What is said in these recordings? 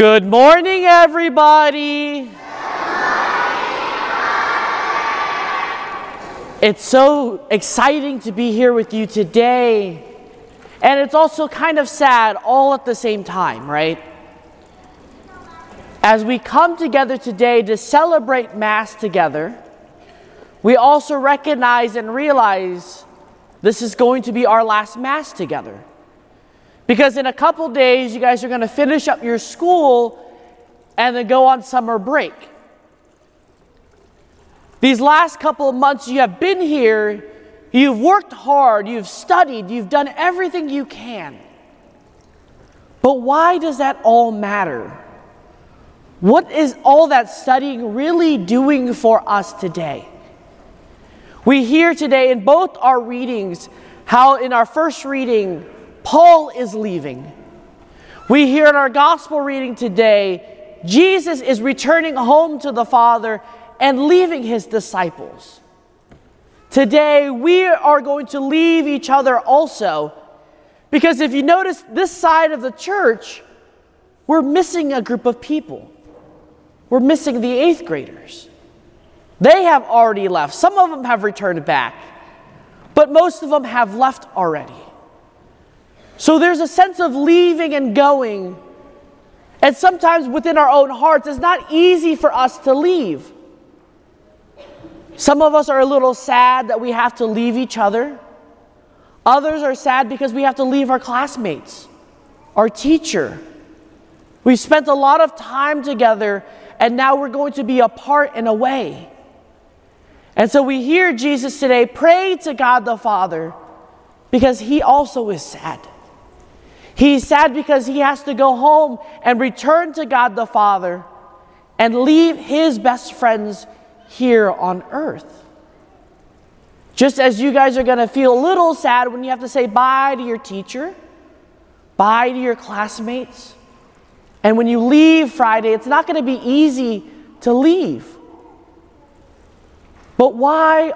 Good morning, everybody. Good morning, everybody. It's so exciting to be here with you today. And it's also kind of sad all at the same time, right? As we come together today to celebrate Mass together, we also recognize and realize this is going to be our last Mass together. Because in a couple days, you guys are going to finish up your school and then go on summer break. These last couple of months you have been here, you've worked hard, you've studied, you've done everything you can. But why does that all matter? What is all that studying really doing for us today? We hear today in both our readings how in our first reading, Paul is leaving. We hear in our gospel reading today, Jesus is returning home to the Father and leaving his disciples. Today, we are going to leave each other also, because if you notice this side of the church, we're missing a group of people. We're missing the 8th graders. They have already left. Some of them have returned back, but most of them have left already. So there's a sense of leaving and going. And sometimes within our own hearts, it's not easy for us to leave. Some of us are a little sad that we have to leave each other. Others are sad because we have to leave our classmates, our teacher. We've spent a lot of time together, and now we're going to be apart and away. And so we hear Jesus today pray to God the Father, because he also is sad. He's sad because he has to go home and return to God the Father and leave his best friends here on earth. Just as you guys are going to feel a little sad when you have to say bye to your teacher, bye to your classmates, and when you leave Friday, it's not going to be easy to leave. But why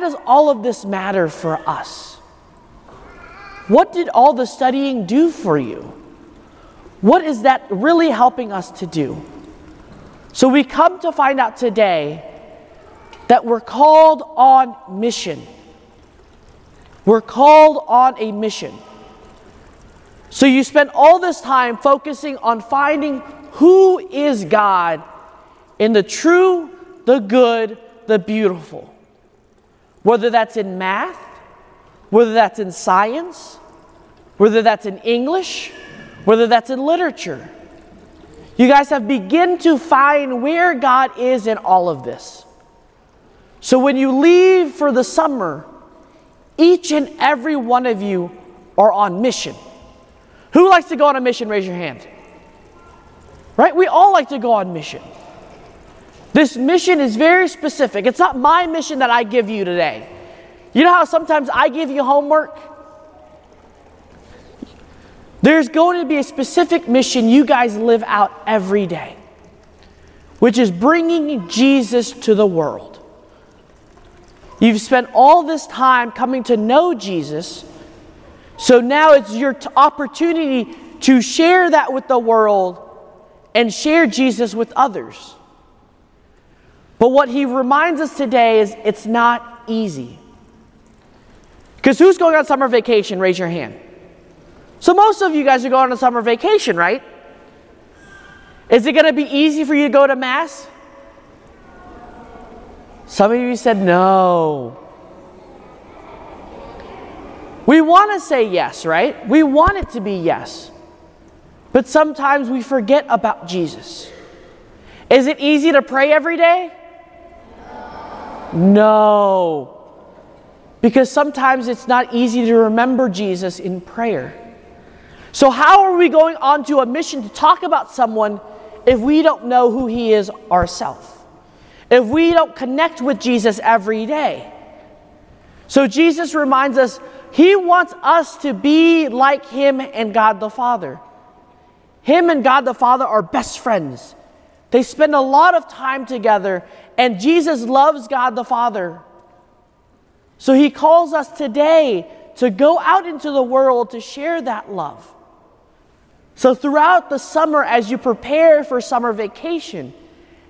does all of this matter for us? What did all the studying do for you? What is that really helping us to do? So we come to find out today that we're called on mission. We're called on a mission. So you spent all this time focusing on finding who is God in the true, the good, the beautiful. Whether that's in math, whether that's in science, whether that's in English, whether that's in literature. You guys have begun to find where God is in all of this. So when you leave for the summer, each and every one of you are on mission. Who likes to go on a mission? Raise your hand. Right? We all like to go on mission. This mission is very specific. It's not my mission that I give you today. You know how sometimes I give you homework? There's going to be a specific mission you guys live out every day, which is bringing Jesus to the world. You've spent all this time coming to know Jesus, so now it's your opportunity to share that with the world and share Jesus with others. But what he reminds us today is it's not easy. Because who's going on summer vacation? Raise your hand. So most of you guys are going on summer vacation, right? Is it going to be easy for you to go to Mass? Some of you said no. We want to say yes, right? We want it to be yes. But sometimes we forget about Jesus. Is it easy to pray every day? No. Because sometimes it's not easy to remember Jesus in prayer. So how are we going on to a mission to talk about someone if we don't know who he is ourselves? If we don't connect with Jesus every day? So Jesus reminds us, he wants us to be like him and God the Father. Him and God the Father are best friends. They spend a lot of time together, and Jesus loves God the Father. So he calls us today to go out into the world to share that love. So throughout the summer, as you prepare for summer vacation,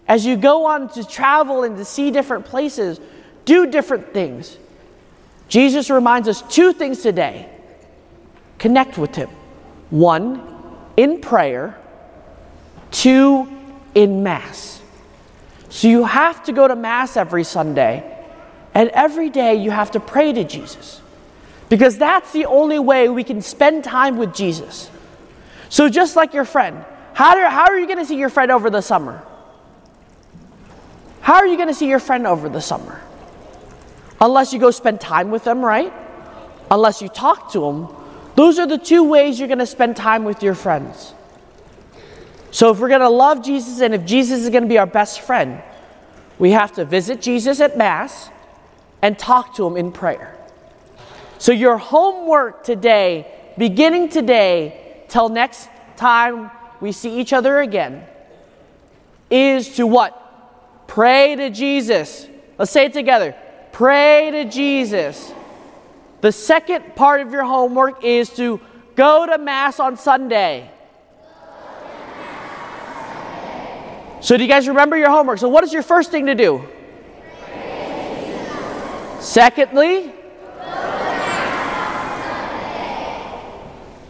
as you go on to travel and to see different places, do different things, Jesus reminds us two things today. Connect with Him. One, in prayer. Two, in Mass. So you have to go to Mass every Sunday, and every day you have to pray to Jesus, because that's the only way we can spend time with Jesus. So just like your friend, how are you going to see your friend over the summer? How are you going to see your friend over the summer? Unless you go spend time with them, right? Unless you talk to them. Those are the two ways you're going to spend time with your friends. So if we're going to love Jesus, and if Jesus is going to be our best friend, we have to visit Jesus at Mass and talk to Him in prayer. So your homework today, beginning today, till next time we see each other again, is to what? Pray to Jesus. Let's say it together. Pray to Jesus. The second part of your homework is to go to Mass on Sunday. So do you guys remember your homework? So what is your first thing to do? Secondly,